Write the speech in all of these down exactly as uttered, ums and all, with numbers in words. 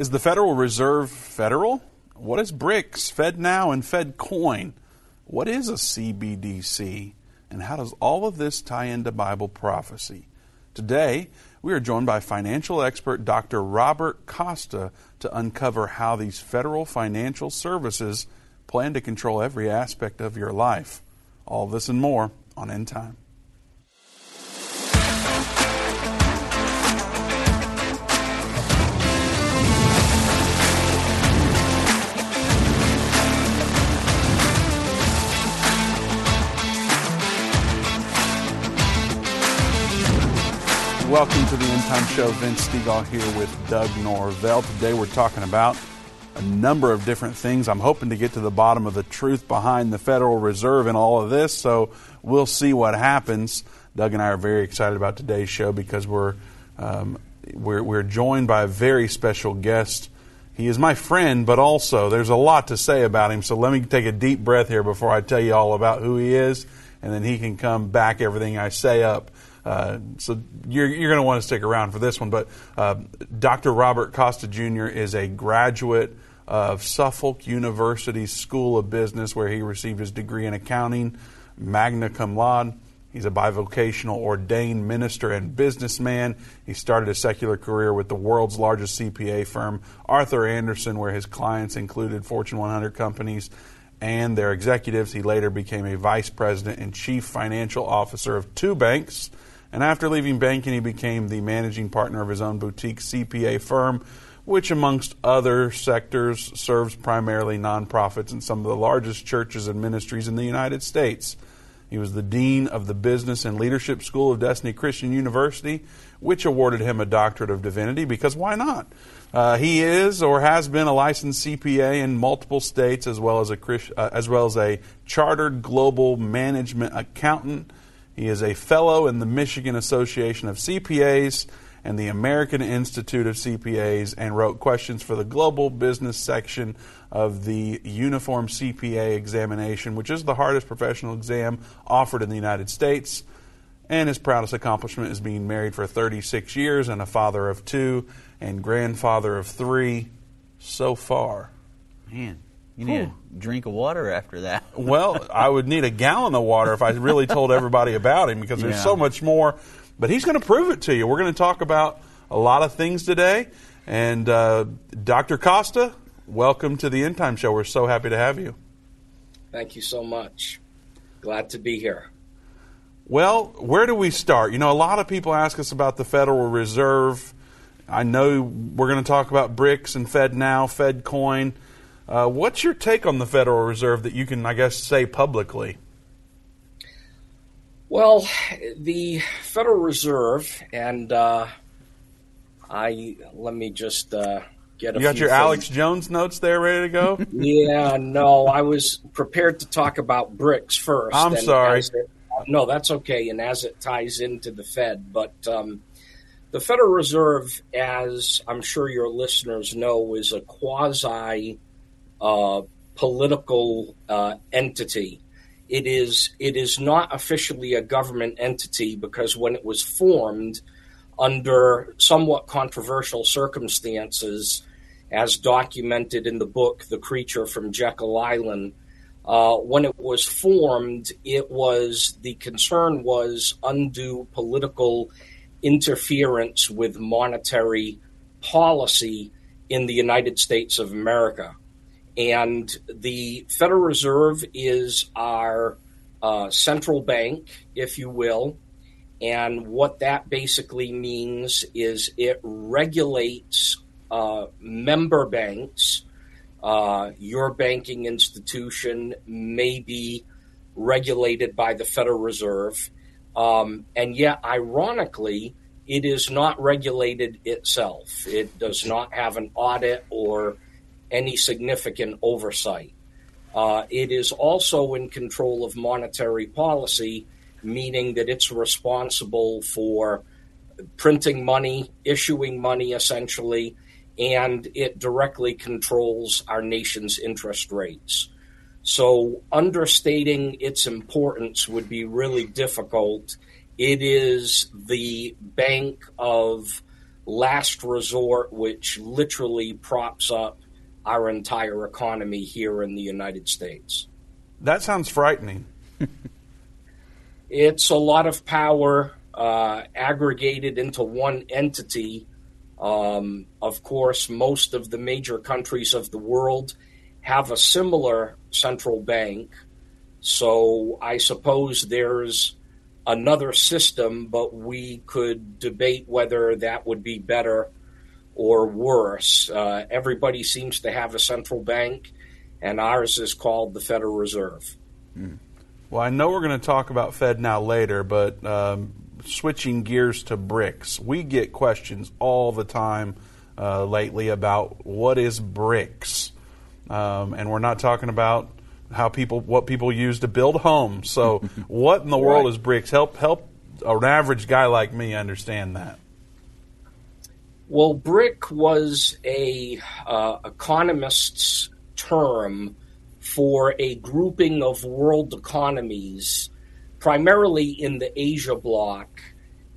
Is the Federal Reserve federal? What is BRICS, FedNow, and FedCoin? What is a C B D C? And how does all of this tie into Bible prophecy? Today, we are joined by financial expert Doctor Robert Costa to uncover how these federal financial services plan to control every aspect of your life. All this and more on Endtime. Welcome to the Endtime Show. Vince Stegall here with Doug Norvell. Today we're talking about a number of different things. I'm hoping to get to the bottom of the truth behind the Federal Reserve and all of this, so we'll see what happens. Doug and I are very excited about today's show because we're um, we're, we're joined by a very special guest. He is my friend, but also there's a lot to say about him, so let me take a deep breath here before I tell you all about who he is, and then he can come back everything I say up. Uh, so you're, you're going to want to stick around for this one. But uh, Doctor Robert Costa Junior is a graduate of Suffolk University's School of Business, where he received his degree in accounting, magna cum laude. He's a bivocational ordained minister and businessman. He started a secular career with the world's largest C P A firm, Arthur Andersen, where his clients included Fortune one hundred companies and their executives. He later became a vice president and chief financial officer of two banks. And after leaving banking, he became the managing partner of his own boutique C P A firm, which, amongst other sectors, serves primarily nonprofits and some of the largest churches and ministries in the United States. He was the dean of the Business and Leadership School of Destiny Christian University, which awarded him a doctorate of divinity, because why not? Uh, he is or has been a licensed C P A in multiple states, as well as a uh, as well as a chartered global management accountant. He is a fellow in the Michigan Association of C P As and the American Institute of C P As, and wrote questions for the global business section of the Uniform C P A examination, which is the hardest professional exam offered in the United States. And his proudest accomplishment is being married for thirty-six years and a father of two and grandfather of three so far. Man. You need Ooh. a drink of water after that. Well, I would need a gallon of water if I really told everybody about him, because yeah. there's so much more. But he's going to prove it to you. We're going to talk about a lot of things today. And uh, Doctor Costa, welcome to the Endtime Show. We're so happy to have you. Thank you so much. Glad to be here. Well, where do we start? You know, a lot of people ask us about the Federal Reserve. I know we're going to talk about BRICS and FedNow, FedCoin. Uh, what's your take on the Federal Reserve that you can, I guess, say publicly? Well, the Federal Reserve, and uh, I let me just uh, get a You got few your things. Alex Jones notes there ready to go? Yeah, no, I was prepared to talk about BRICS first. I'm and sorry. It, no, that's okay, and as it ties into the Fed, but um, the Federal Reserve, as I'm sure your listeners know, is a quasi- Uh, political uh, entity. It is it is not officially a government entity, because when it was formed under somewhat controversial circumstances, as documented in the book The Creature from Jekyll Island, uh, when it was formed, it was the concern was undue political interference with monetary policy in the United States of America. And the Federal Reserve is our uh, central bank, if you will. And what that basically means is it regulates uh, member banks. Uh, your banking institution may be regulated by the Federal Reserve. Um, and yet, ironically, it is not regulated itself. It does not have an audit or any significant oversight. Uh, it is also in control of monetary policy, meaning that it's responsible for printing money, issuing money essentially, and it directly controls our nation's interest rates. So understating its importance would be really difficult. It is the bank of last resort, which literally props up our entire economy here in the United States. That sounds frightening. It's a lot of power uh, aggregated into one entity. Um, of course, most of the major countries of the world have a similar central bank. So I suppose there's another system, but we could debate whether that would be better or worse. Uh, everybody seems to have a central bank, and ours is called the Federal Reserve. Mm. Well, I know we're going to talk about FedNow later, but um, switching gears to BRICS, we get questions all the time uh, lately about what is BRICS, um, and we're not talking about how people, what people use to build homes. So what in the world right. is BRICS? Help, help an average guy like me understand that. Well, BRIC was a uh, economist's term for a grouping of world economies, primarily in the Asia bloc.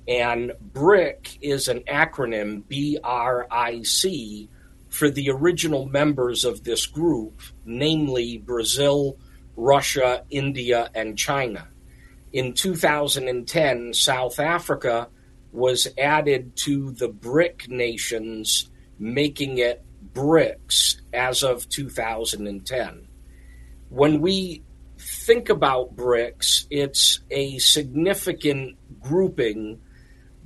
And BRIC is an acronym, B R I C, for the original members of this group, namely Brazil, Russia, India, and China. In two thousand ten, South Africa was added to the BRIC nations, making it BRICS as of two thousand ten. When we think about BRICS, it's a significant grouping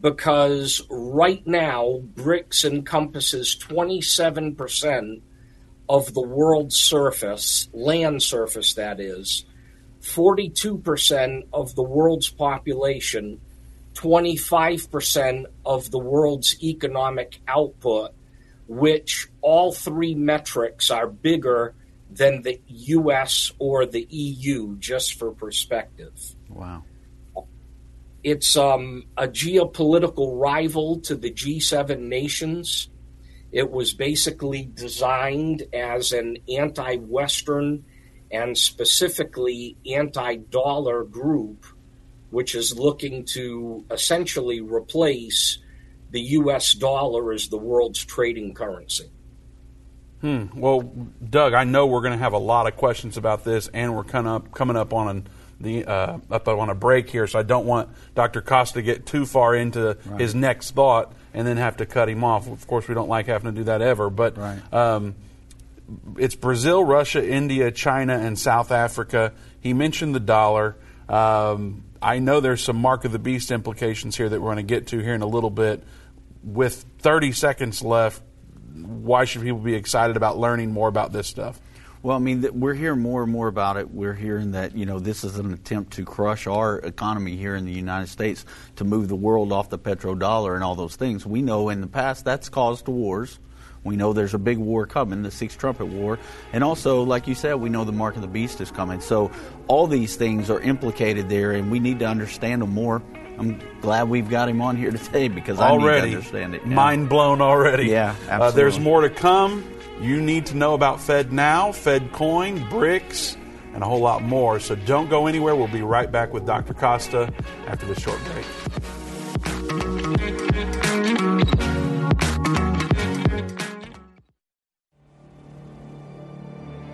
because right now, BRICS encompasses twenty-seven percent of the world's surface, land surface that is, forty-two percent of the world's population, twenty-five percent of the world's economic output, which all three metrics are bigger than the U S or the E U, just for perspective. Wow. It's um, a geopolitical rival to the G seven nations. It was basically designed as an anti-Western and specifically anti-dollar group, which is looking to essentially replace the U S dollar as the world's trading currency. Hmm. Well, Doug, I know we're going to have a lot of questions about this, and we're kind of coming up on an The, uh, up on a break here, so I don't want Doctor Costa to get too far into right. his next thought and then have to cut him off. Of course, we don't like having to do that ever, but right. um, it's Brazil, Russia, India, China, and South Africa. He mentioned the dollar. Um, I know there's some Mark of the Beast implications here that we're going to get to here in a little bit. With thirty seconds left, why should people be excited about learning more about this stuff? Well, I mean, we're hearing more and more about it. We're hearing that, you know, this is an attempt to crush our economy here in the United States, to move the world off the petrodollar and all those things. We know in the past that's caused wars. We know there's a big war coming, the Sixth Trumpet War. And also, like you said, we know the Mark of the Beast is coming. So all these things are implicated there, and we need to understand them more. I'm glad we've got him on here today because already, I need to understand it now. Mind blown already. Yeah, absolutely. Uh, there's more to come. You need to know about FedNow, FedCoin, BRICS, and a whole lot more. So don't go anywhere. We'll be right back with Doctor Costa after this short break.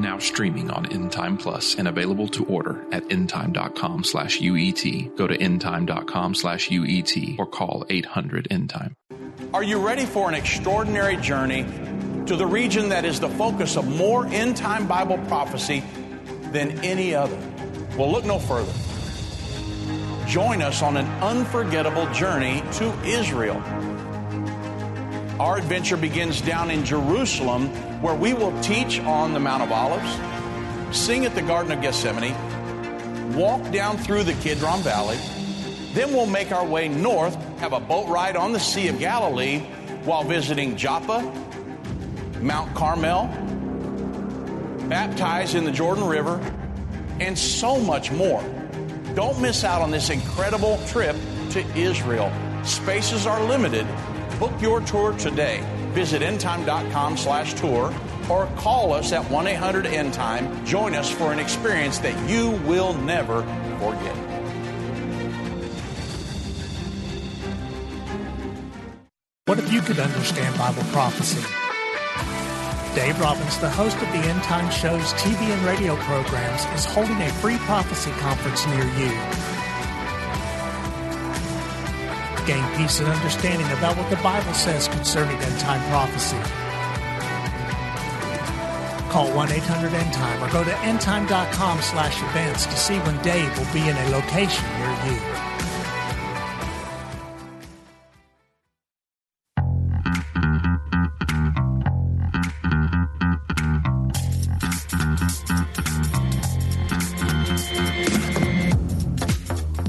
Now streaming on Endtime Plus and available to order at endtime.com slash UET. Go to endtime.com slash UET or call eight hundred Endtime. Are you ready for an extraordinary journey to the region that is the focus of more end-time Bible prophecy than any other? Well, look no further. join us on an unforgettable journey to Israel. Our adventure begins down in Jerusalem, where we will teach on the Mount of Olives, sing at the Garden of Gethsemane, walk down through the Kidron Valley. Then we'll make our way north, have a boat ride on the Sea of Galilee while visiting Joppa, Mount Carmel, baptize in the Jordan River, and so much more. Don't miss out on this incredible trip to Israel. Spaces are limited. Book your tour today. Visit endtime.com slash tour or call us at one eight hundred end time. Join us for an experience that you will never forget. What if you could understand Bible prophecy? Dave Robbins, the host of the End Time Show's T V and radio programs, is holding a free prophecy conference near you. Gain peace and understanding about what the Bible says concerning end-time prophecy. Call one eight hundred end time or go to endtime.com slash events to see when Dave will be in a location near you.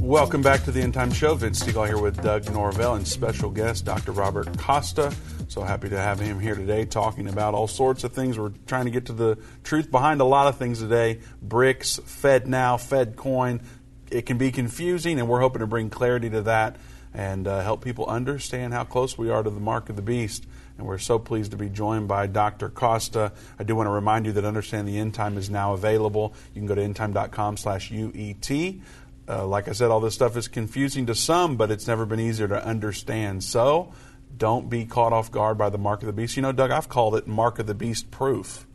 Welcome back to the End Time Show. Vince Stegall here with Doug Norvell and special guest Doctor Robert Costa. So happy to have him here today talking about all sorts of things. We're trying to get to the truth behind a lot of things today. BRICS, FedNow, FedCoin. It can be confusing, and we're hoping to bring clarity to that and uh, help people understand how close we are to the mark of the beast. And we're so pleased to be joined by Doctor Costa. I do want to remind you that Understand the End Time is now available. You can go to endtime.com slash UET. Uh, like I said, all this stuff is confusing to some, but it's never been easier to understand. So don't be caught off guard by the mark of the beast. You know, Doug, I've called it mark of the beast proof.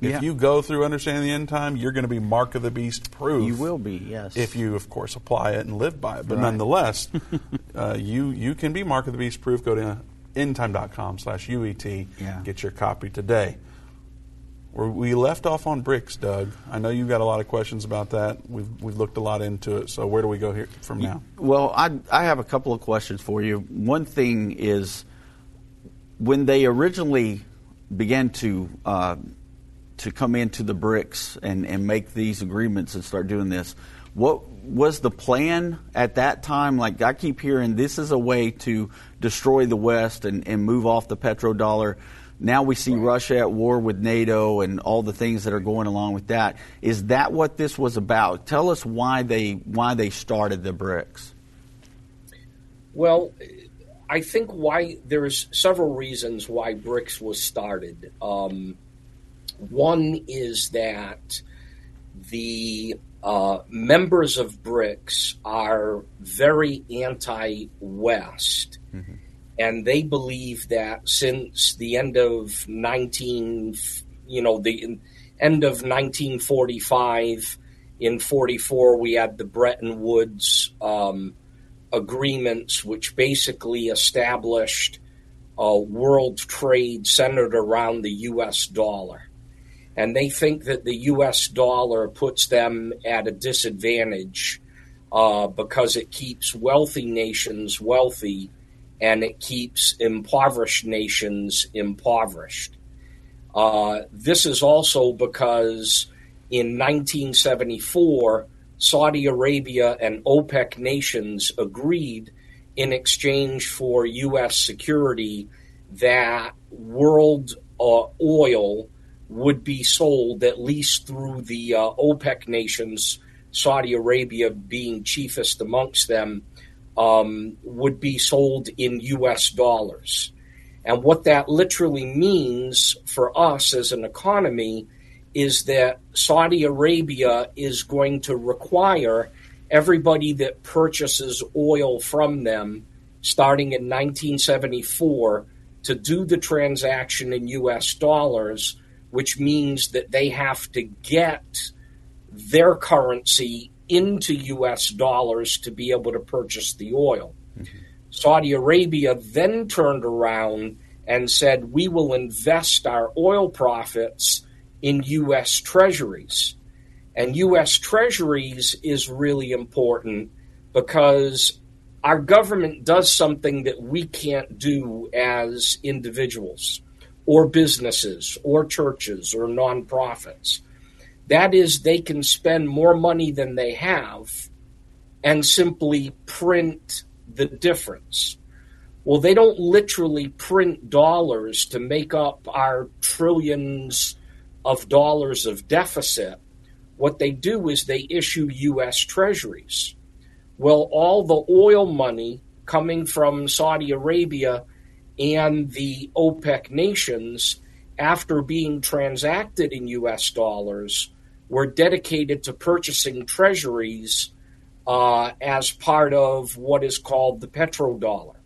Yeah. If you go through Understanding the End Time, you're going to be mark of the beast proof. You will be, yes. If you, of course, apply it and live by it. But right. nonetheless, uh, you, you can be mark of the beast proof. Go to endtime.com slash UET. Yeah. Get your copy today. We left off on BRICS, Doug. I know you've got a lot of questions about that. We've, we've looked a lot into it. So where do we go here from now? Well, I, I have a couple of questions for you. One thing is, when they originally began to uh, to come into the BRICS and, and make these agreements and start doing this, what was the plan at that time? Like, I keep hearing this is a way to destroy the West and, and move off the petrodollar. Now we see right. Russia at war with NATO and all the things that are going along with that. Is that what this was about? Tell us why they why they started the BRICS. Well, I think why there's several reasons why BRICS was started. Um, one is that the uh, members of BRICS are very anti-West. Mm-hmm. And they believe that since the end of nineteen, you know, the end of nineteen forty-five, in forty-four, we had the Bretton Woods um, agreements, which basically established a world trade centered around the U S dollar. And they think that the U S dollar puts them at a disadvantage uh, because it keeps wealthy nations wealthy, and it keeps impoverished nations impoverished. Uh, this is also because in nineteen seventy-four, Saudi Arabia and OPEC nations agreed in exchange for U S security that world uh, oil would be sold at least through the uh, OPEC nations, Saudi Arabia being chiefest amongst them, Um, would be sold in U S dollars. And what that literally means for us as an economy is that Saudi Arabia is going to require everybody that purchases oil from them, starting in nineteen seventy-four, to do the transaction in U S dollars, which means that they have to get their currency into U S dollars to be able to purchase the oil. Mm-hmm. Saudi Arabia then turned around and said, we will invest our oil profits in U S treasuries. And U S treasuries is really important because our government does something that we can't do as individuals or businesses or churches or nonprofits. That is, they can spend more money than they have and simply print the difference. Well, they don't literally print dollars to make up our trillions of dollars of deficit. What they do is they issue U S treasuries. Well, all the oil money coming from Saudi Arabia and the OPEC nations, after being transacted in U S dollars, were dedicated to purchasing treasuries uh, as part of what is called the petrodollar.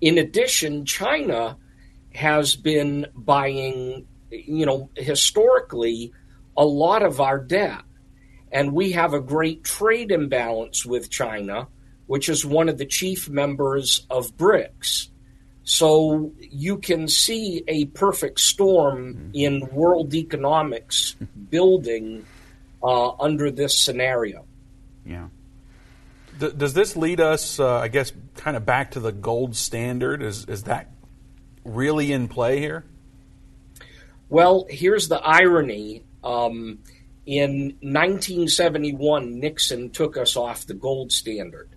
In addition, China has been buying, you know, historically, a lot of our debt. And we have a great trade imbalance with China, which is one of the chief members of BRICS. So you can see a perfect storm in world economics building uh, under this scenario. Yeah. Th- does this lead us, uh, I guess, kind of back to the gold standard? Is, is that really in play here? Well, here's the irony. Um, in nineteen seventy-one, Nixon took us off the gold standard,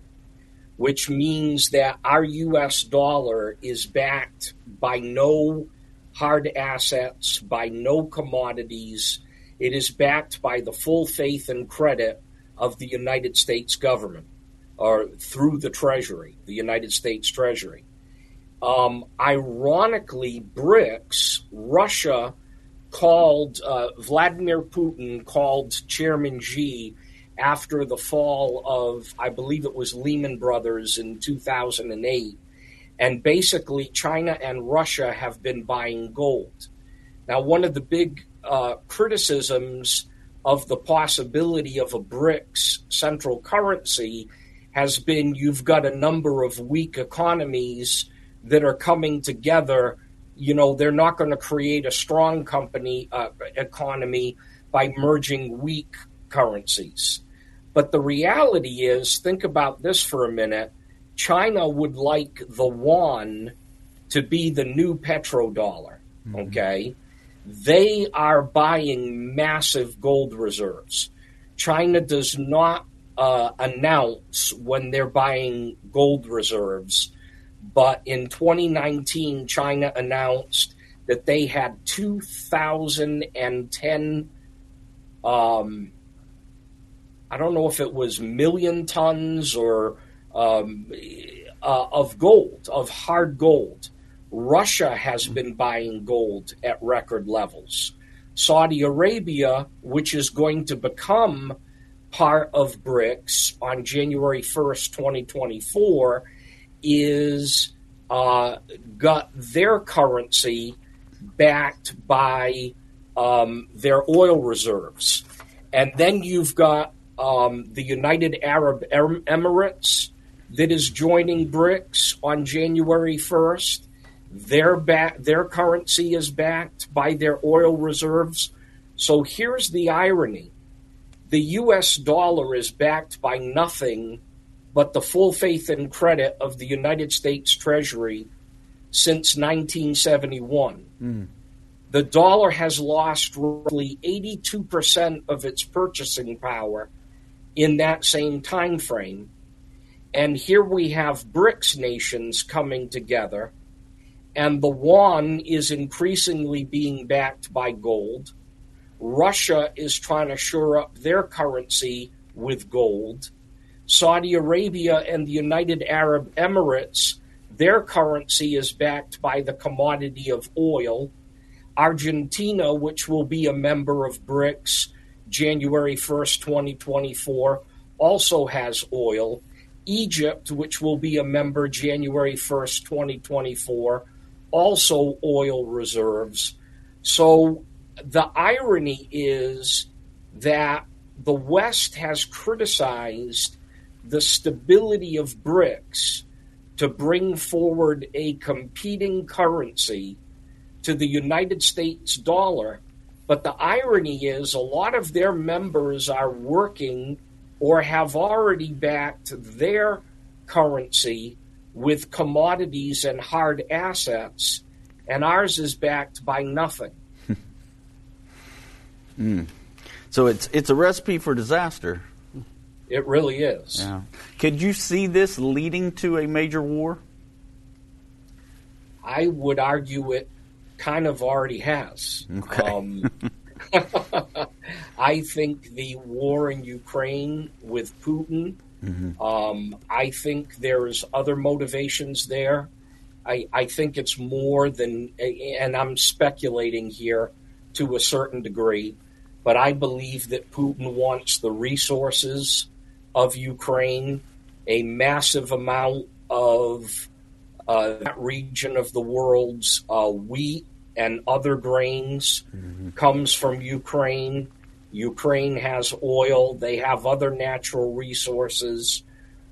which means that our U S dollar is backed by no hard assets, by no commodities. It is backed by the full faith and credit of the United States government, or through the Treasury, the United States Treasury. Um, ironically, BRICS, Russia called, uh, Vladimir Putin called Chairman Xi after the fall of, I believe it was Lehman Brothers in two thousand eight. And basically, China and Russia have been buying gold. Now, one of the big uh, criticisms of the possibility of a BRICS central currency has been you've got a number of weak economies that are coming together. You know, they're not going to create a strong company uh, economy by merging weak currencies. But the reality is, think about this for a minute. China would like the yuan to be the new petrodollar, mm-hmm. okay? They are buying massive gold reserves. China does not uh, announce when they're buying gold reserves, but in twenty nineteen, China announced that they had two thousand ten, um, I don't know if it was million tons or um, uh, of gold, of hard gold. Russia has been buying gold at record levels. Saudi Arabia, which is going to become part of BRICS on January first, twenty twenty-four, is uh, got their currency backed by um, their oil reserves. And then you've got um, the United Arab Emirates that is joining BRICS on January first. Their back, their currency is backed by their oil reserves. So here's the irony. The U S dollar is backed by nothing but the full faith and credit of the United States Treasury since nineteen seventy-one. Mm. The dollar has lost roughly eighty-two percent of its purchasing power in that same time frame. And here we have BRICS nations coming together, and the yuan is increasingly being backed by gold. Russia is trying to shore up their currency with gold. Saudi Arabia and the United Arab Emirates, their currency is backed by the commodity of oil. Argentina, which will be a member of BRICS January first, twenty twenty-four, also has oil. Egypt, which will be a member January first, twenty twenty-four, also oil reserves. So the irony is that the West has criticized the stability of BRICS to bring forward a competing currency to the United States dollar. But the irony is a lot of their members are working or have already backed their currency with commodities and hard assets, and ours is backed by nothing. mm. So it's it's a recipe for disaster. It really is. Yeah. Could you see this leading to a major war? I would argue it kind of already has. Okay. Um, I think the war in Ukraine with Putin, mm-hmm. um, I think there's other motivations there. I, I think it's more than, and I'm speculating here to a certain degree, but I believe that Putin wants the resources of Ukraine, a massive amount of uh, that region of the world's uh, wheat and other grains mm-hmm. comes from Ukraine. Ukraine has oil. They have other natural resources.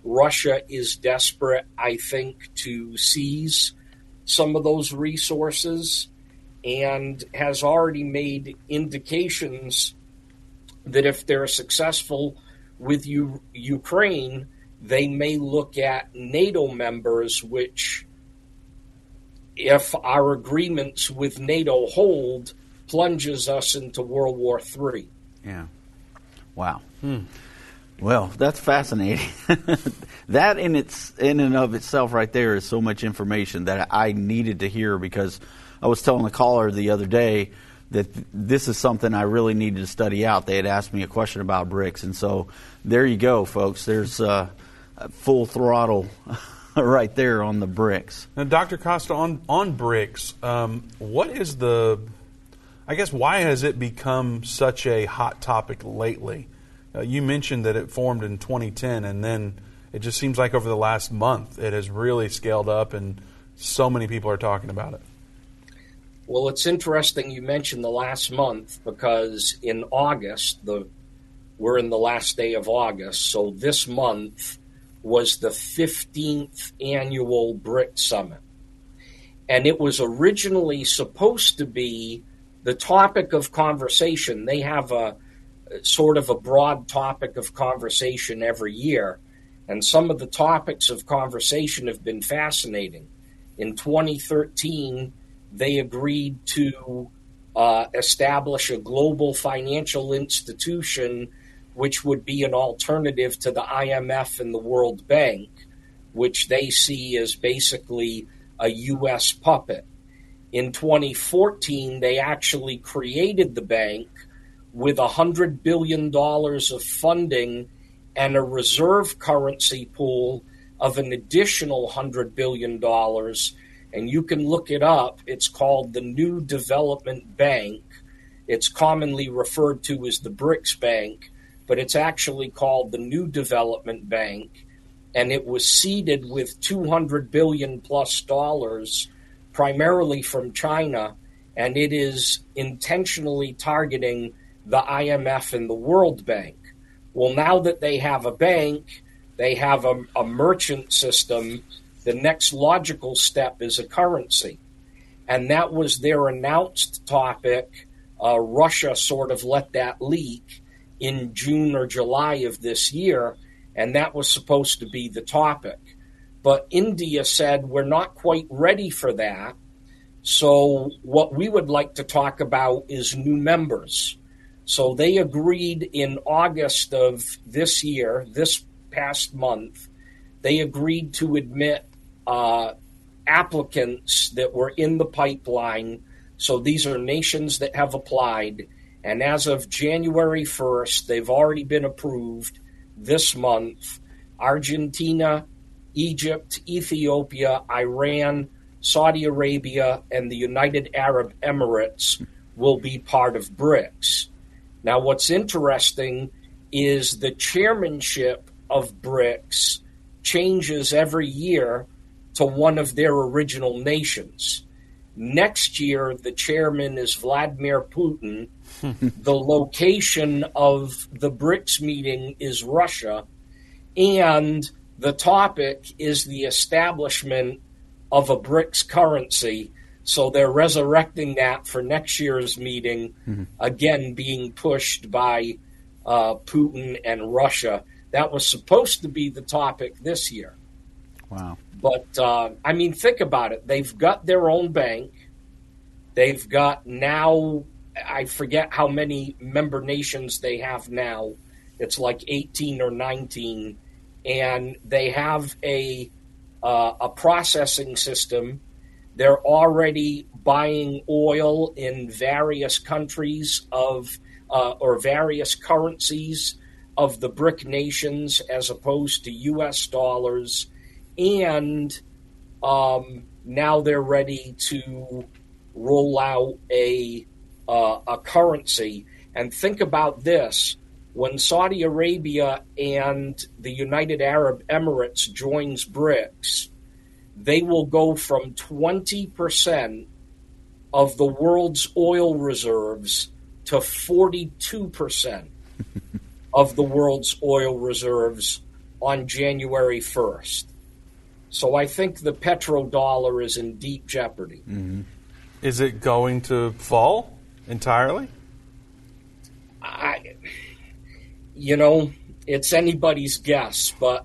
Russia is desperate, I think, to seize some of those resources and has already made indications that if they're successful with U- Ukraine, they may look at NATO members, which, if our agreements with NATO hold, plunges us into World War Three. Yeah. Wow. Hmm. Well, that's fascinating. That in its in and of itself right there is so much information that I needed to hear, because I was telling the caller the other day that th- this is something I really needed to study out. They had asked me a question about BRICS, and so there you go, folks. There's uh, full throttle right there on the BRICS. Now, Doctor Costa, on, on BRICS, um, what is the, I guess, why has it become such a hot topic lately? Uh, you mentioned that it formed in twenty ten, and then it just seems like over the last month it has really scaled up, and so many people are talking about it. Well, it's interesting you mentioned the last month, because in August, the we're in the last day of August, so this month was the fifteenth annual BRICS Summit. And it was originally supposed to be the topic of conversation. They have a sort of a broad topic of conversation every year, and some of the topics of conversation have been fascinating. In twenty thirteen, they agreed to uh, establish a global financial institution, which would be an alternative to the I M F and the World Bank, which they see as basically a U S puppet. In twenty fourteen, they actually created the bank with one hundred billion dollars of funding and a reserve currency pool of an additional one hundred billion dollars. And you can look it up. It's called the New Development Bank. It's commonly referred to as the BRICS Bank, but it's actually called the New Development Bank. And it was seeded with two hundred billion dollars plus dollars, primarily from China, and it is intentionally targeting the I M F and the World Bank. Well, now that they have a bank, they have a, a merchant system, the next logical step is a currency. And that was their announced topic. Uh, Russia sort of let that leak in June or July of this year, and that was supposed to be the topic. But India said, we're not quite ready for that. So what we would like to talk about is new members. So they agreed in August of this year, this past month, they agreed to admit uh, applicants that were in the pipeline. So these are nations that have applied. And as of January first, they've already been approved this month. Argentina, Egypt, Ethiopia, Iran, Saudi Arabia, and the United Arab Emirates will be part of BRICS. Now, what's interesting is the chairmanship of BRICS changes every year to one of their original nations. Next year, the chairman is Vladimir Putin. The location of the BRICS meeting is Russia, and the topic is the establishment of a BRICS currency. So they're resurrecting that for next year's meeting, mm-hmm. again being pushed by uh, Putin and Russia. That was supposed to be the topic this year. Wow. But, uh, I mean, think about it. They've got their own bank. They've got now, I forget how many member nations they have now. It's like eighteen or nineteen. And they have a uh, a processing system. They're already buying oil in various countries of uh, or various currencies of the BRIC nations as opposed to U S dollars. And um, now they're ready to roll out a uh, a currency. And think about this. When Saudi Arabia and the United Arab Emirates joins BRICS, they will go from twenty percent of the world's oil reserves to forty-two percent of the world's oil reserves on January first. So I think the petrodollar is in deep jeopardy. Mm-hmm. Is it going to fall entirely? I... You know, it's anybody's guess, but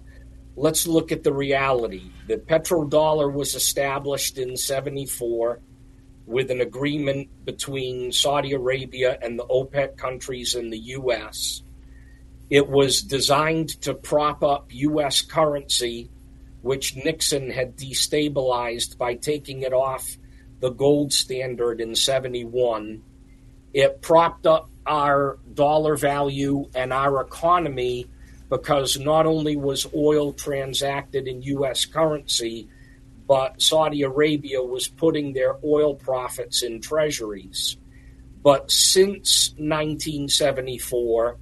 let's look at the reality. The petrodollar was established in seventy-four with an agreement between Saudi Arabia and the OPEC countries and the U S. It was designed to prop up U S currency, which Nixon had destabilized by taking it off the gold standard in seventy-one. It propped up our dollar value and our economy because not only was oil transacted in U S currency, but Saudi Arabia was putting their oil profits in treasuries. But since nineteen seventy-four,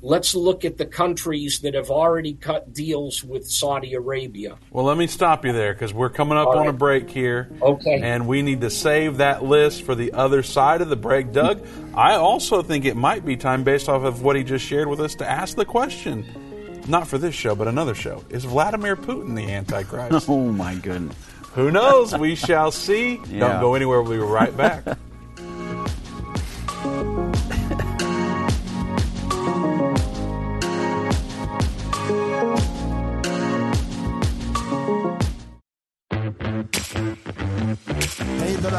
let's look at the countries that have already cut deals with Saudi Arabia. Well, let me stop you there because we're coming up All on right. a break here. Okay. And we need to save that list for the other side of the break. Doug, I also think it might be time, based off of what he just shared with us, to ask the question, not for this show, but another show. Is Vladimir Putin the Antichrist? Oh, my goodness. Who knows? We shall see. Yeah. Don't go anywhere. We'll be right back.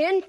End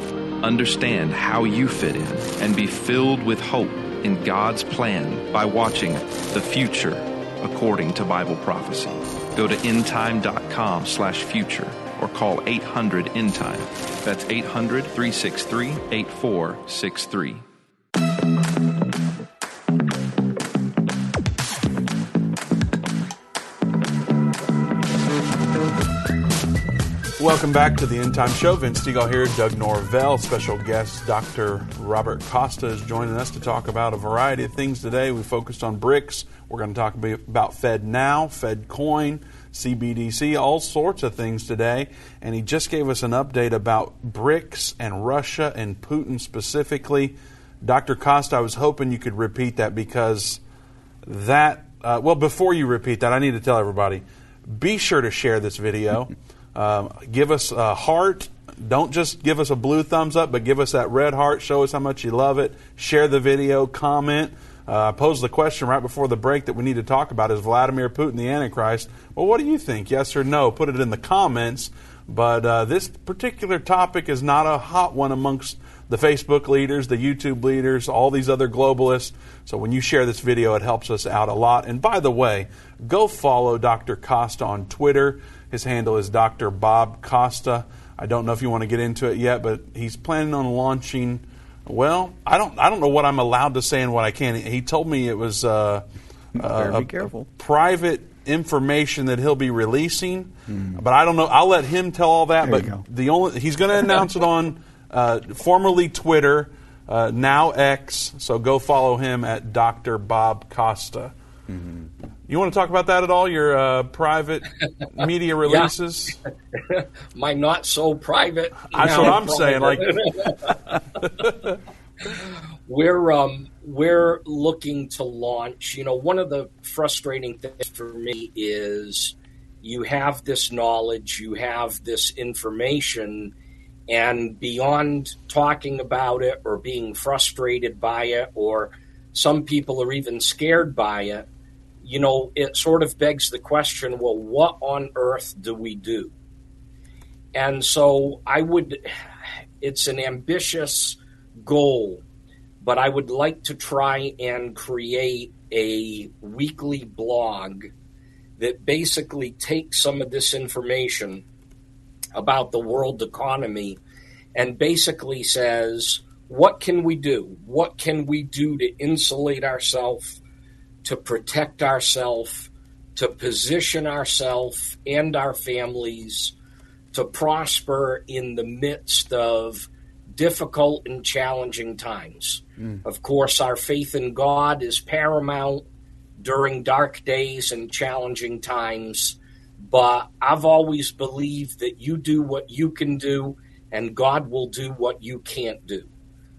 Understand how you fit in and be filled with hope in God's plan by watching The Future According to Bible Prophecy. Go to endtime.com slash future or call eight hundred end time. That's eight hundred three six three eight four six three. Welcome back to the End Time Show. Vince Stegall here, Doug Norvell, special guest Doctor Robert Costa is joining us to talk about a variety of things today. We focused on BRICS. We're going to talk about FedNow, FedCoin, C B D C, all sorts of things today. And he just gave us an update about BRICS and Russia and Putin specifically. Doctor Costa, I was hoping you could repeat that because that, uh, well, before you repeat that, I need to tell everybody, be sure to share this video. Um, give us a heart. Don't just give us a blue thumbs up, but give us that red heart. Show us how much you love it. Share the video, comment. I uh, posed the question right before the break that we need to talk about. Is Vladimir Putin the Antichrist? Well, what do you think? Yes or no? Put it in the comments. But uh, this particular topic is not a hot one amongst the Facebook leaders, the YouTube leaders, all these other globalists. So when you share this video, it helps us out a lot. And by the way, go follow Doctor Costa on Twitter. His handle is Doctor Bob Costa. I don't know if you want to get into it yet, but he's planning on launching. Well, I don't. I don't know what I'm allowed to say and what I can't. He told me it was uh, uh, be careful. private information that he'll be releasing, mm. but I don't know. I'll let him tell all that. There but the only he's going to announce it on. Uh, formerly Twitter, uh, now X. So go follow him at Doctor Bob Costa. Mm-hmm. You want to talk about that at all? Your uh, private media releases? My not so private. That's what I'm private. saying. Like we're um, we're looking to launch. You know, one of the frustrating things for me is you have this knowledge, you have this information. And beyond talking about it or being frustrated by it, or some people are even scared by it, you know, it sort of begs the question, well, what on earth do we do? And so I would, it's an ambitious goal, but I would like to try and create a weekly blog that basically takes some of this information about the world economy and basically says, what can we do? What can we do to insulate ourselves, to protect ourselves, to position ourselves and our families to prosper in the midst of difficult and challenging times? Mm. Of course, our faith in God is paramount during dark days and challenging times. But I've always believed that you do what you can do, and God will do what you can't do.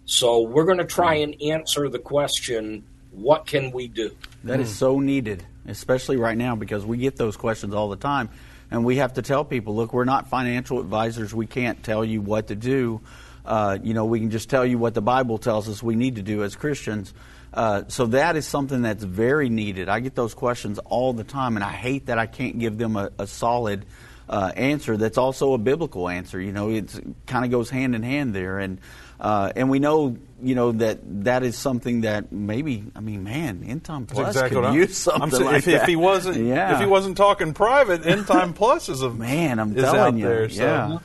So we're going to try and answer the question, what can we do? That is so needed, especially right now, because we get those questions all the time. And we have to tell people, look, we're not financial advisors. We can't tell you what to do. Uh, you know, we can just tell you what the Bible tells us we need to do as Christians. Uh, so that is something that's very needed. I get those questions all the time, and I hate that I can't give them a, a solid uh, answer that's also a biblical answer. You know, it's, it kind of goes hand in hand there. And uh, and we know, you know, that that is something that maybe, I mean, man, Endtime Plus exactly could use something I'm saying, like if, that. If he, wasn't, yeah. if he wasn't talking private, Endtime Plus is a man, I'm is telling out you. There, so. Yeah.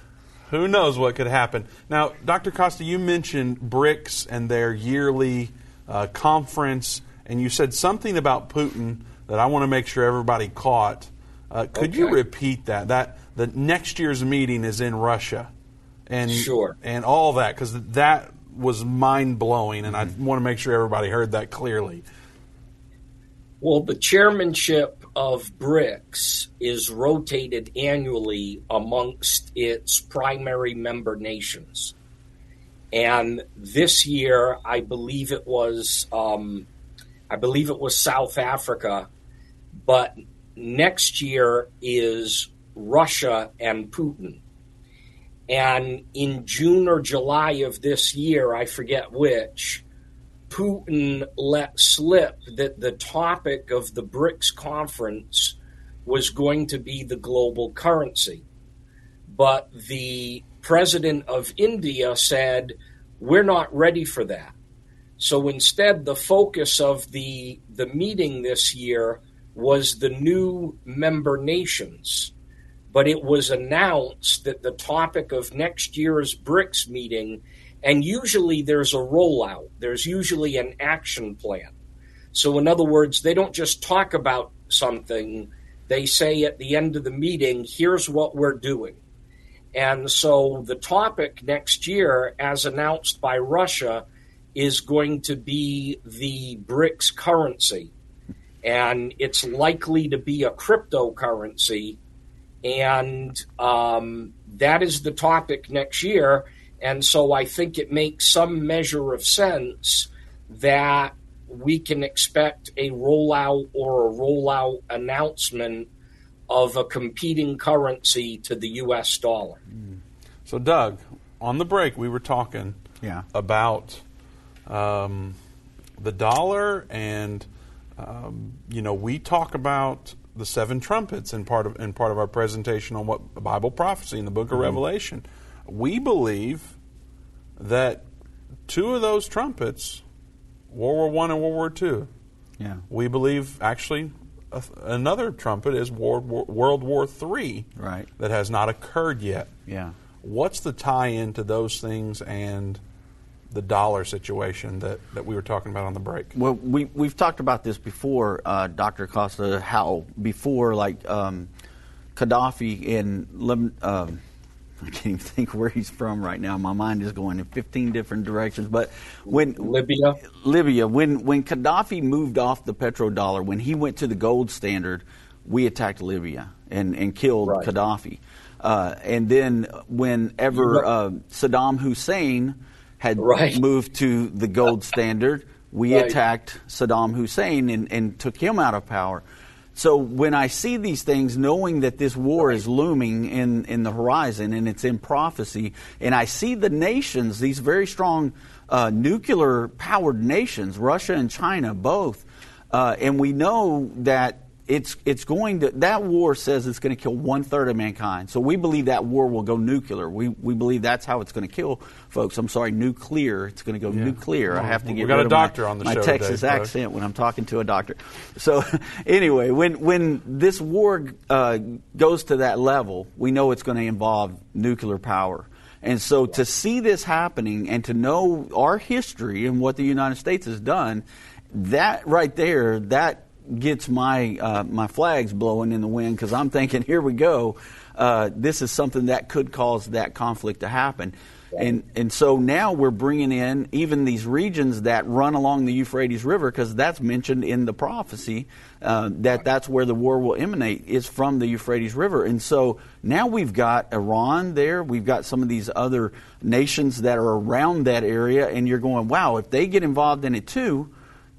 Who knows what could happen. Now, Doctor Costa, you mentioned BRICS and their yearly Uh, conference, and you said something about Putin that I want to make sure everybody caught. Uh, could okay. you repeat that? That the next year's meeting is in Russia, and sure, and all that because that was mind blowing, and mm-hmm. I want to make sure everybody heard that clearly. Well, the chairmanship of BRICS is rotated annually amongst its primary member nations. And this year, I believe it was, um, I believe it was South Africa, but next year is Russia and Putin. And in June or July of this year, I forget which, Putin let slip that the topic of the BRICS conference was going to be the global currency, but the President of India said, we're not ready for that. So instead, the focus of the, the meeting this year was the new member nations. But it was announced that the topic of next year's BRICS meeting, and usually there's a rollout. There's usually an action plan. So in other words, they don't just talk about something. They say at the end of the meeting, here's what we're doing. And so the topic next year, as announced by Russia, is going to be the BRICS currency. And it's likely to be a cryptocurrency. And um, that is the topic next year. And so I think it makes some measure of sense that we can expect a rollout or a rollout announcement of a competing currency to the U S dollar. So, Doug, on the break we were talking yeah. about um, the dollar, and um, you know we talk about the seven trumpets in part of in part of our presentation on what Bible prophecy in the book of mm-hmm. Revelation. We believe that two of those trumpets, World War One and World War Two, yeah. we believe actually a, another trumpet is War, War, World War Three right. that has not occurred yet. Yeah. What's the tie-in to those things and the dollar situation that, that we were talking about on the break? Well, we, we've talked about this before, uh, Doctor Costa, how before, like, um, Gaddafi in Lebanon, um, I can't even think where he's from right now. My mind is going in fifteen different directions. But when Libya, Libya, when when Gaddafi moved off the petrodollar, when he went to the gold standard, we attacked Libya and, and killed right. Gaddafi. Uh, and then whenever uh, Saddam Hussein had right. moved to the gold standard, we right. attacked Saddam Hussein and, and took him out of power. So when I see these things, knowing that this war is looming in, in the horizon and it's in prophecy, and I see the nations, these very strong uh, nuclear-powered nations, Russia and China both, uh, and we know that it's it's going to, that war says it's going to kill one-third of mankind. So we believe that war will go nuclear. We we believe that's how it's going to kill folks. I'm sorry, nuclear. It's going to go yeah. nuclear. Well, I have to get rid of my, on the my show Texas today, accent when I'm talking to a doctor. So anyway, when, when this war uh, goes to that level, we know it's going to involve nuclear power. And so yeah. to see this happening and to know our history and what the United States has done, that right there, that gets my uh, my flags blowing in the wind, because I'm thinking, here we go. Uh, this is something that could cause that conflict to happen. Right. And and so now we're bringing in even these regions that run along the Euphrates River, because that's mentioned in the prophecy, uh, that that's where the war will emanate, is from the Euphrates River. And so now we've got Iran there. We've got some of these other nations that are around that area. And you're going, wow, if they get involved in it too,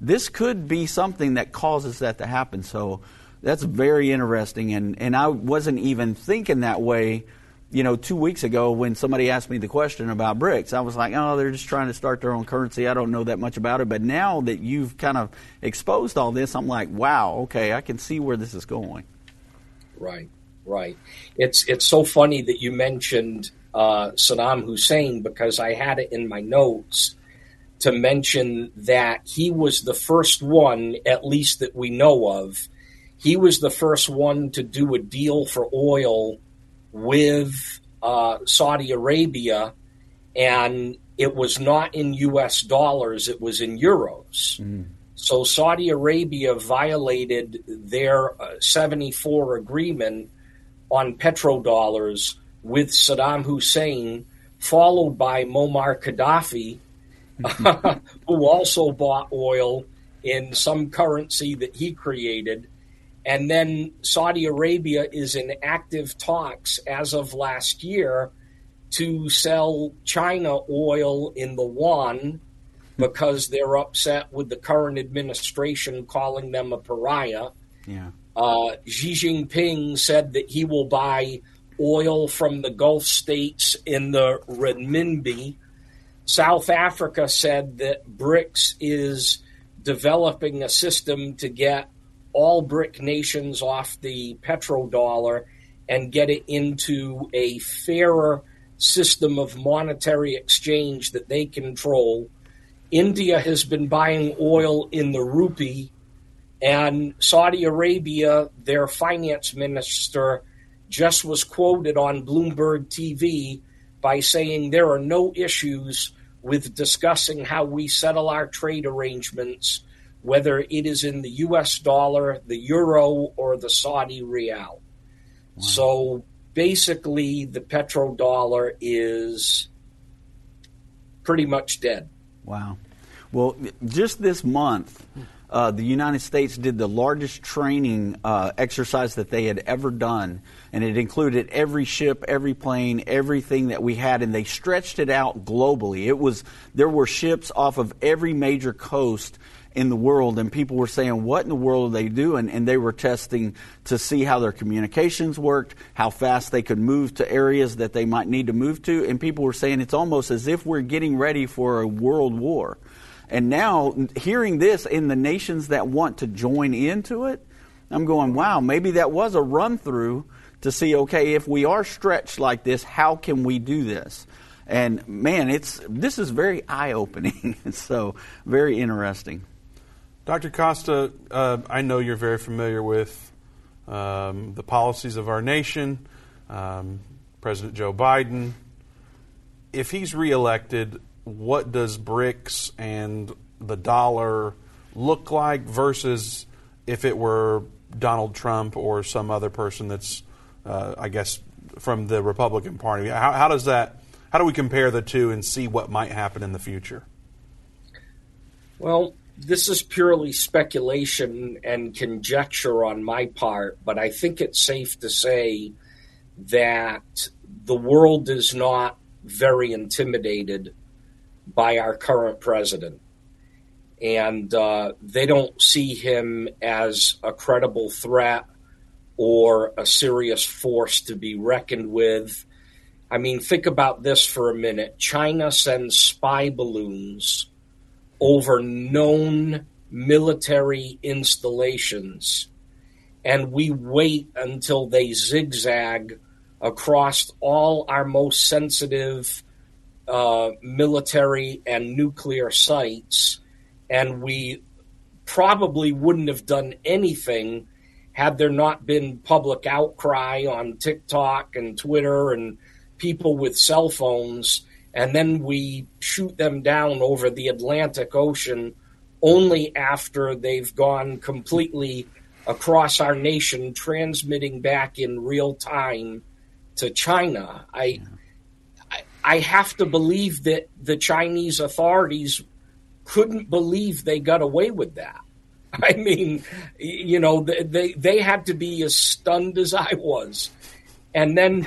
this could be something that causes that to happen. So that's very interesting. And, and I wasn't even thinking that way, you know, two weeks ago when somebody asked me the question about BRICS. I was like, oh, they're just trying to start their own currency. I don't know that much about it. But now that you've kind of exposed all this, I'm like, wow, okay, I can see where this is going. Right, right. It's, it's so funny that you mentioned uh, Saddam Hussein, because I had it in my notes to mention that he was the first one, at least that we know of, he was the first one to do a deal for oil with uh, Saudi Arabia, and it was not in U S dollars, it was in euros. Mm. So Saudi Arabia violated their uh, seventy-four agreement on petrodollars with Saddam Hussein, followed by Muammar Gaddafi, who also bought oil in some currency that he created. And then Saudi Arabia is in active talks as of last year to sell China oil in the yuan, because they're upset with the current administration calling them a pariah. Yeah. Uh, Xi Jinping said that he will buy oil from the Gulf states in the renminbi. South Africa said that BRICS is developing a system to get all BRIC nations off the petrodollar and get it into a fairer system of monetary exchange that they control. India has been buying oil in the rupee, and Saudi Arabia, their finance minister, just was quoted on Bloomberg T V by saying there are no issues with discussing how we settle our trade arrangements, whether it is in the U S dollar, the euro, or the Saudi rial. Wow. So basically the petrodollar is pretty much dead. Wow. Well, just this month, uh, the United States did the largest training uh, exercise that they had ever done. And it included every ship, every plane, everything that we had, and they stretched it out globally. It was there were ships off of every major coast in the world, and people were saying, what in the world are they doing? And they were testing to see how their communications worked, how fast they could move to areas that they might need to move to. And people were saying it's almost as if we're getting ready for a world war. And now hearing this in the nations that want to join into it, I'm going, wow, maybe that was a run-through to see, okay, if we are stretched like this, how can we do this? And, man, it's this is very eye-opening, so very interesting. Doctor Costa, uh, I know you're very familiar with um, the policies of our nation, um, President Joe Biden. If he's reelected, what does BRICS and the dollar look like versus if it were Donald Trump or some other person that's, uh, I guess, from the Republican Party? How, how does that... How do we compare the two and see what might happen in the future? Well, this is purely speculation and conjecture on my part, but I think it's safe to say that the world is not very intimidated by our current president. And uh, they don't see him as a credible threat or a serious force to be reckoned with. I mean, think about this for a minute. China sends spy balloons over known military installations, and we wait until they zigzag across all our most sensitive uh, military and nuclear sites, and we probably wouldn't have done anything had there not been public outcry on TikTok and Twitter and people with cell phones, and then we shoot them down over the Atlantic Ocean only after they've gone completely across our nation, transmitting back in real time to China. I, I, I have to believe that the Chinese authorities couldn't believe they got away with that. I mean, you know, they, they had to be as stunned as I was. And then...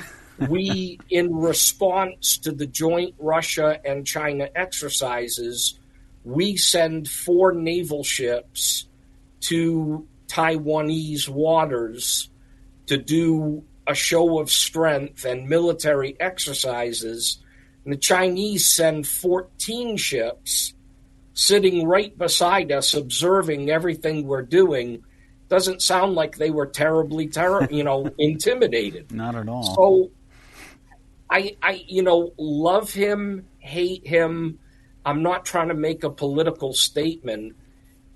we, in response to the joint Russia and China exercises, we send four naval ships to Taiwanese waters to do a show of strength and military exercises. And the Chinese send fourteen ships sitting right beside us, observing everything we're doing. Doesn't sound like they were terribly, ter- you know, intimidated. Not at all. So... I, I, you know, love him, hate him. I'm not trying to make a political statement,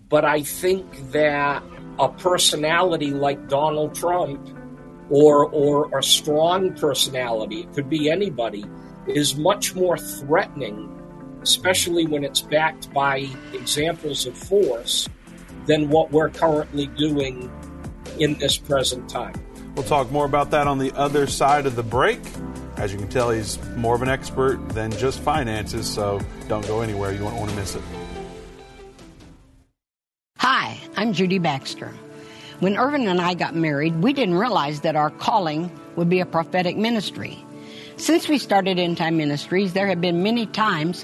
but I think that a personality like Donald Trump or, or a strong personality, it could be anybody, is much more threatening, especially when it's backed by examples of force, than what we're currently doing in this present time. We'll talk more about that on the other side of the break. As you can tell, he's more of an expert than just finances, so don't go anywhere. You won't want to miss it. Hi, I'm Judy Baxter. When Irvin and I got married, we didn't realize that our calling would be a prophetic ministry. Since we started Endtime Ministries, there have been many times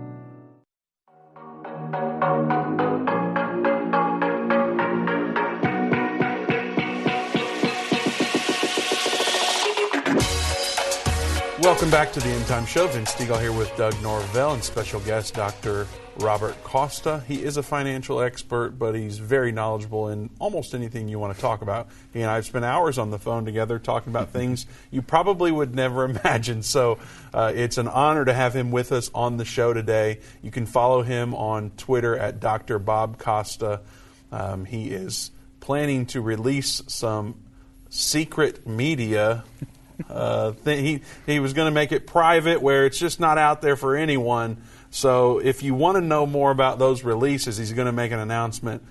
Welcome back to the End Time Show. Vince Stegall here with Doug Norvell and special guest Doctor Robert Costa. He is a financial expert, but he's very knowledgeable in almost anything you want to talk about. He and I have spent hours on the phone together talking about things you probably would never imagine. So uh, it's an honor to have him with us on the show today. You can follow him on Twitter at Doctor Bob Costa. Um, he is planning to release some secret media. Uh, th- he, he was going to make it private where it's just not out there for anyone. So if you want to know more about those releases, he's going to make an announcement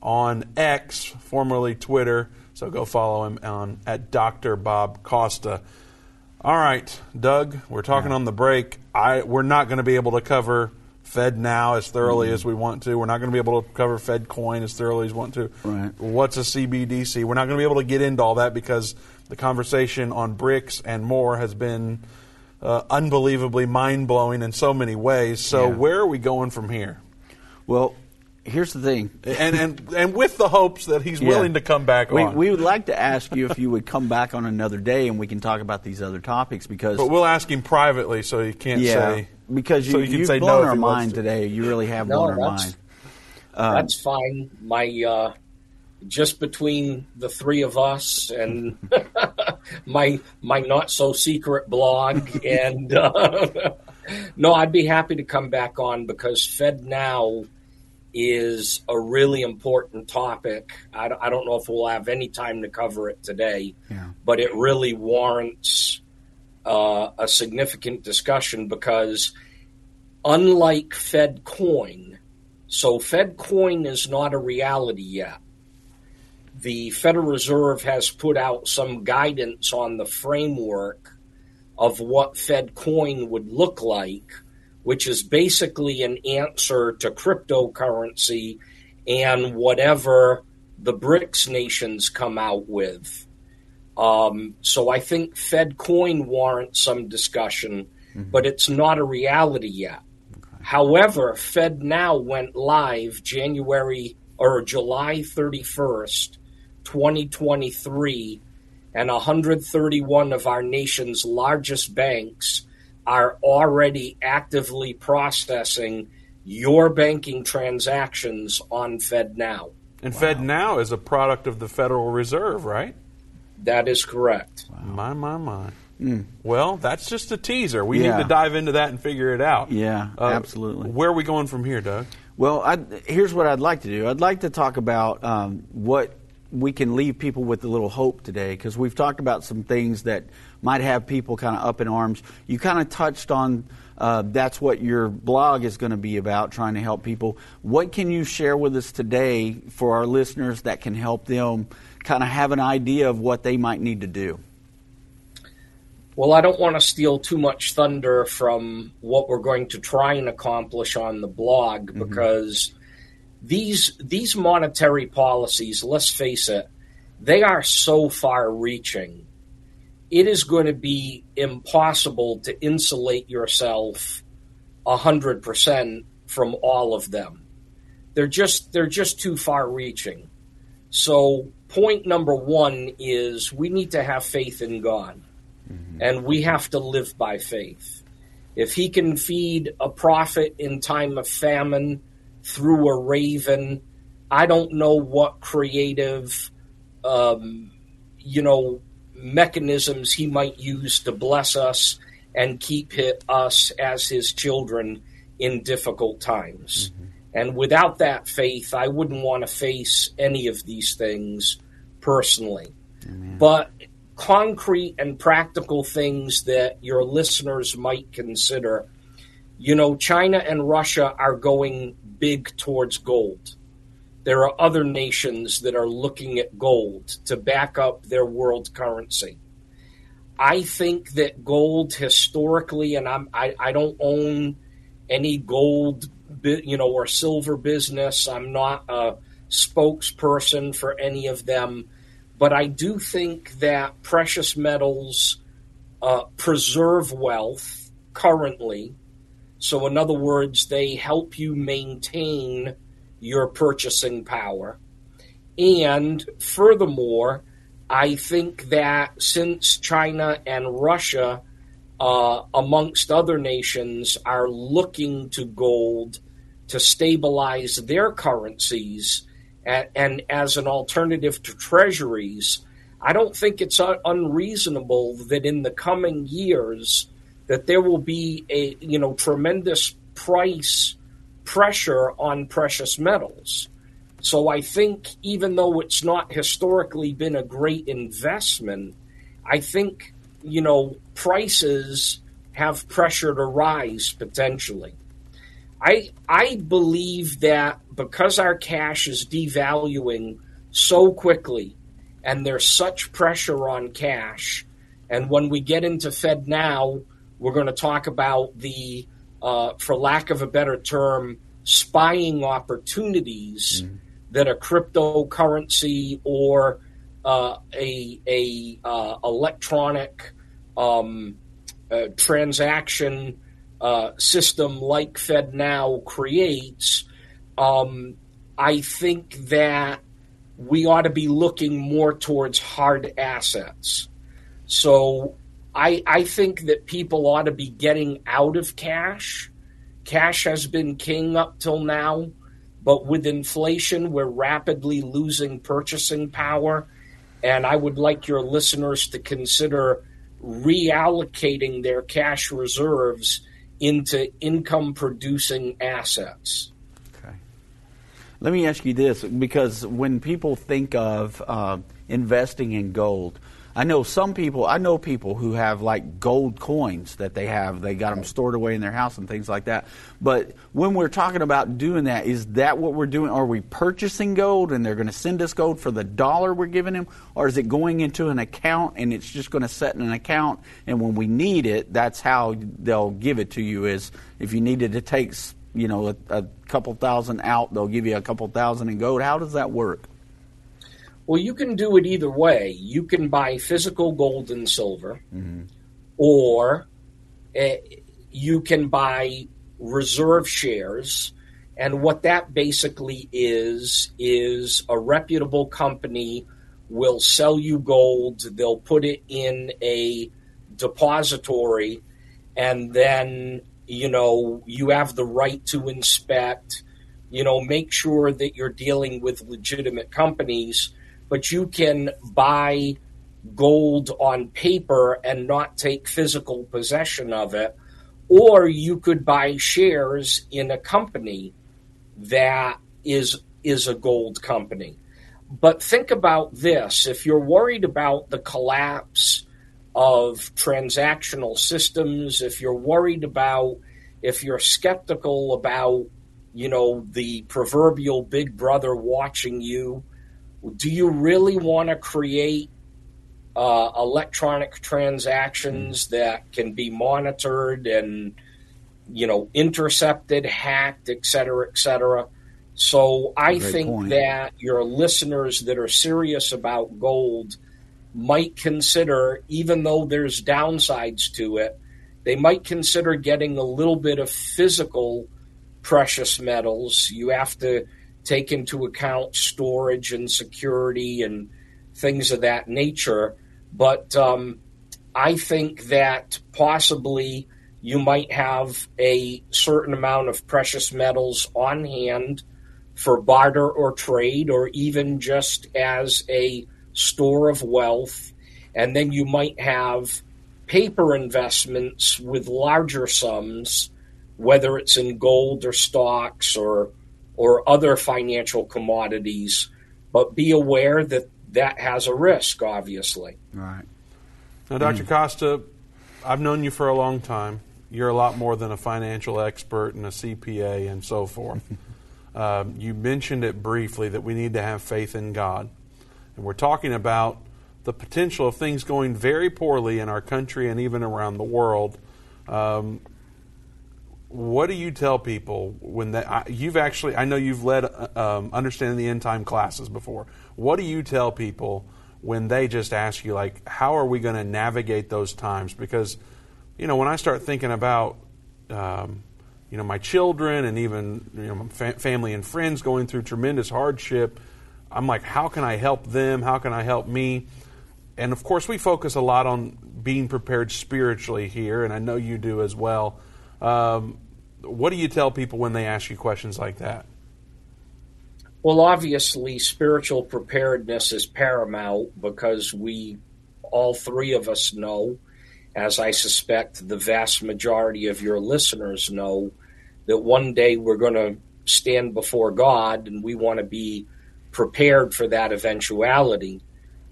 on X, formerly Twitter. So go follow him on at Doctor Bob Costa. All right, Doug, we're talking yeah. on the break. I, we're not going to be able to cover FedNow as thoroughly mm-hmm. as we want to. We're not going to be able to cover FedCoin as thoroughly as we want to. Right. What's a C B D C? We're not going to be able to get into all that because the conversation on BRICS and more has been uh, unbelievably mind-blowing in so many ways. So yeah. where are we going from here? Well, here's the thing. and, and and with the hopes that he's yeah. willing to come back we, on. We would like to ask you if you would come back on another day and we can talk about these other topics. Because but we'll ask him privately so he can't yeah. say... Because you, so you you've blown no our mind to. today. You really have no, blown our mind. Um, that's fine. My uh, just between the three of us and my my not so secret blog, and uh, no, I'd be happy to come back on because FedNow is a really important topic. I, I don't know if we'll have any time to cover it today, yeah. but it really warrants. Uh, a significant discussion because unlike FedCoin, so FedCoin is not a reality yet. The Federal Reserve has put out some guidance on the framework of what FedCoin would look like, which is basically an answer to cryptocurrency and whatever the BRICS nations come out with. Um, so I think FedCoin warrants some discussion, mm-hmm. but it's not a reality yet. Okay. However, FedNow went live January or July thirty-first, twenty twenty-three, and one hundred thirty-one of our nation's largest banks are already actively processing your banking transactions on FedNow. And wow. FedNow is a product of the Federal Reserve, right? That is correct. Wow. My, my, my. Mm. Well, that's just a teaser. We yeah. need to dive into that and figure it out. Yeah, uh, absolutely. Where are we going from here, Doug? Well, I, here's what I'd like to do. I'd like to talk about um, what we can leave people with a little hope today, because we've talked about some things that might have people kind of up in arms. You kind of touched on uh, that's what your blog is going to be about, trying to help people. What can you share with us today for our listeners that can help them kind of have an idea of what they might need to do? Well, I don't want to steal too much thunder from what we're going to try and accomplish on the blog, mm-hmm. because these these monetary policies, let's face it, they are so far-reaching. It is going to be impossible to insulate yourself one hundred percent from all of them. They're just they're just too far-reaching. So point number one is we need to have faith in God, mm-hmm. and we have to live by faith. If he can feed a prophet in time of famine through a raven, I don't know what creative, um, you know, mechanisms he might use to bless us and keep it, us as his children in difficult times. Mm-hmm. And without that faith, I wouldn't want to face any of these things personally. Amen. But concrete and practical things that your listeners might consider, you know, China and Russia are going big towards gold. There are other nations that are looking at gold to back up their world currency. I think that gold historically, and I'm, I, I don't own any gold you know, or silver business. I'm not a spokesperson for any of them, but I do think that precious metals uh, preserve wealth currently. So in other words, they help you maintain your purchasing power. And furthermore, I think that since China and Russia, uh, amongst other nations, are looking to gold to stabilize their currencies and, and as an alternative to treasuries, I don't think it's unreasonable that in the coming years that there will be a, you know, tremendous price pressure on precious metals. So I think even though it's not historically been a great investment, I think, you know, prices have pressure to rise potentially. I I believe that because our cash is devaluing so quickly and there's such pressure on cash, and when we get into FedNow, we're going to talk about the, uh, for lack of a better term, spying opportunities mm-hmm. that a cryptocurrency or uh, a, a uh, electronic um, uh, transaction Uh, system like FedNow creates. um, I think that we ought to be looking more towards hard assets. So I, I think that people ought to be getting out of cash. Cash has been king up till now, but with inflation, we're rapidly losing purchasing power. And I would like your listeners to consider reallocating their cash reserves into income-producing assets. Okay. Let me ask you this, because when people think of uh, investing in gold, I know some people, I know people who have like gold coins that they have, they got them stored away in their house and things like that. But when we're talking about doing that, is that what we're doing? Are we purchasing gold and they're going to send us gold for the dollar we're giving them? Or is it going into an account and it's just going to set in an account, and when we need it, that's how they'll give it to you? Is if you needed to take, you know, a, a couple thousand out, they'll give you a couple thousand in gold. How does that work? Well, you can do it either way. You can buy physical gold and silver, mm-hmm. or uh, you can buy reserve shares. And what that basically is, is a reputable company will sell you gold. They'll put it in a depository, and then, you know, you have the right to inspect, you know, make sure that you're dealing with legitimate companies. But you can buy gold on paper and not take physical possession of it. Or you could buy shares in a company that is, is a gold company. But think about this. If you're worried about the collapse of transactional systems, if you're worried about, if you're skeptical about, you know, the proverbial big brother watching you, do you really want to create uh, electronic transactions that can be monitored and, you know, intercepted, hacked, et cetera, et cetera? So I think point. that your listeners that are serious about gold might consider, even though there's downsides to it, they might consider getting a little bit of physical precious metals. You have to take into account storage and security and things of that nature. But um, I think that possibly you might have a certain amount of precious metals on hand for barter or trade, or even just as a store of wealth. And then you might have paper investments with larger sums, whether it's in gold or stocks or or other financial commodities, but be aware that that has a risk, obviously. Right. Now, Doctor Mm. Costa, I've known you for a long time. You're a lot more than a financial expert and a C P A and so forth. um, you mentioned it briefly that we need to have faith in God. And we're talking about the potential of things going very poorly in our country and even around the world. Um What do you tell people when that you've actually? I know you've led um, understanding the end time classes before. What do you tell people when they just ask you, like, how are we going to navigate those times? Because, you know, when I start thinking about, um, you know, my children and even you know my fa- family and friends going through tremendous hardship, I'm like, how can I help them? How can I help me? And of course, we focus a lot on being prepared spiritually here, and I know you do as well. Um, what do you tell people when they ask you questions like that? Well, obviously, spiritual preparedness is paramount because we, all three of us know, as I suspect the vast majority of your listeners know, that one day we're going to stand before God, and we want to be prepared for that eventuality,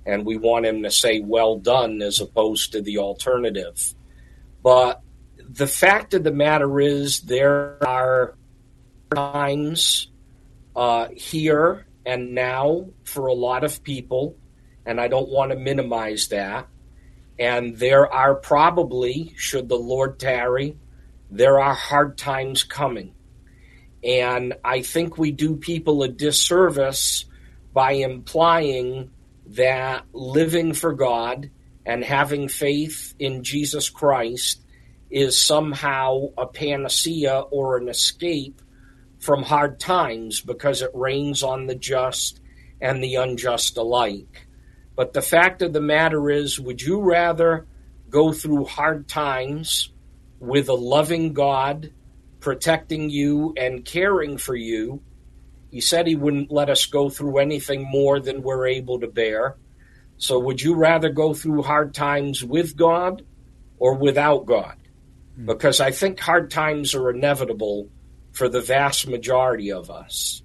and we want Him to say, well done, as opposed to the alternative. But the fact of the matter is there are times uh, here and now for a lot of people, and I don't want to minimize that. And there are probably, should the Lord tarry, there are hard times coming. And I think we do people a disservice by implying that living for God and having faith in Jesus Christ is somehow a panacea or an escape from hard times, because it rains on the just and the unjust alike. But the fact of the matter is, would you rather go through hard times with a loving God protecting you and caring for you? He said he wouldn't let us go through anything more than we're able to bear. So would you rather go through hard times with God or without God? Because I think hard times are inevitable for the vast majority of us.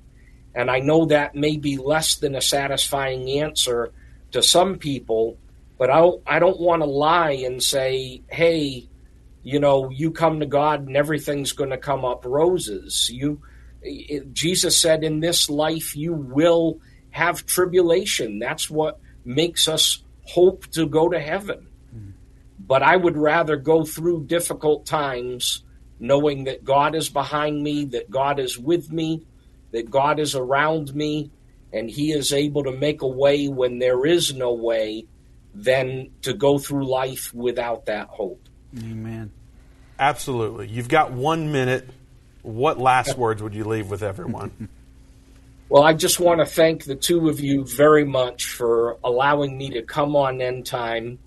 And I know that may be less than a satisfying answer to some people, but I don't, I don't want to lie and say, hey, you know, you come to God and everything's going to come up roses. You, it, Jesus said, in this life you will have tribulation. That's what makes us hope to go to heaven. But I would rather go through difficult times knowing that God is behind me, that God is with me, that God is around me, and he is able to make a way when there is no way, than to go through life without that hope. Amen. Absolutely. You've got one minute. What last words would you leave with everyone? Well, I just want to thank the two of you very much for allowing me to come on End Time.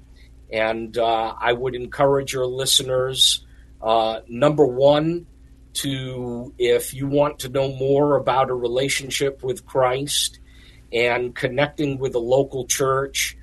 And uh, I would encourage your listeners, uh, number one, to, if you want to know more about a relationship with Christ and connecting with a local church,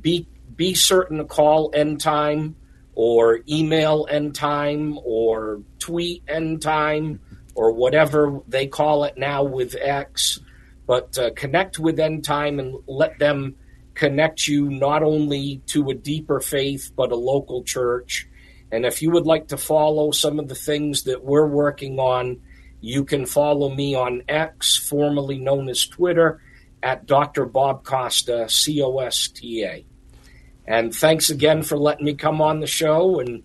be be certain to call End Time or email End Time or tweet End Time or whatever they call it now with X. But uh, connect with End Time and let them connect you not only to a deeper faith, but a local church. And if you would like to follow some of the things that we're working on, you can follow me on X, formerly known as Twitter, at Doctor Bob Costa, C O S T A. And thanks again for letting me come on the show, and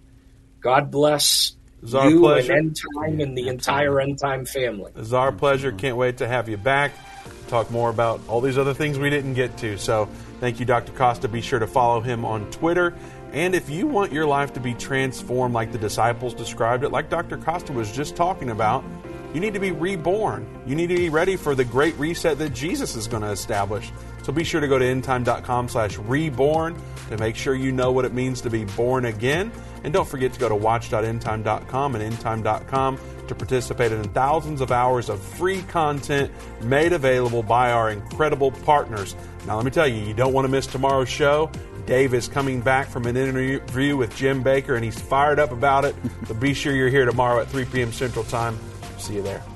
God bless you pleasure. and End Time and the entire End Time family. It's our pleasure. Can't wait to have you back. Talk more about all these other things we didn't get to. So thank you, Doctor Costa. Be sure to follow him on Twitter. And if you want your life to be transformed like the disciples described it, like Doctor Costa was just talking about, you need to be reborn. You need to be ready for the great reset that Jesus is going to establish. So be sure to go to endtime.com slash reborn to make sure you know what it means to be born again. And don't forget to go to watch dot endtime dot com and endtime dot com to participate in thousands of hours of free content made available by our incredible partners. Now, let me tell you, you don't want to miss tomorrow's show. Dave is coming back from an interview with Jim Baker, and he's fired up about it. So be sure you're here tomorrow at three p.m. Central Time. See you there.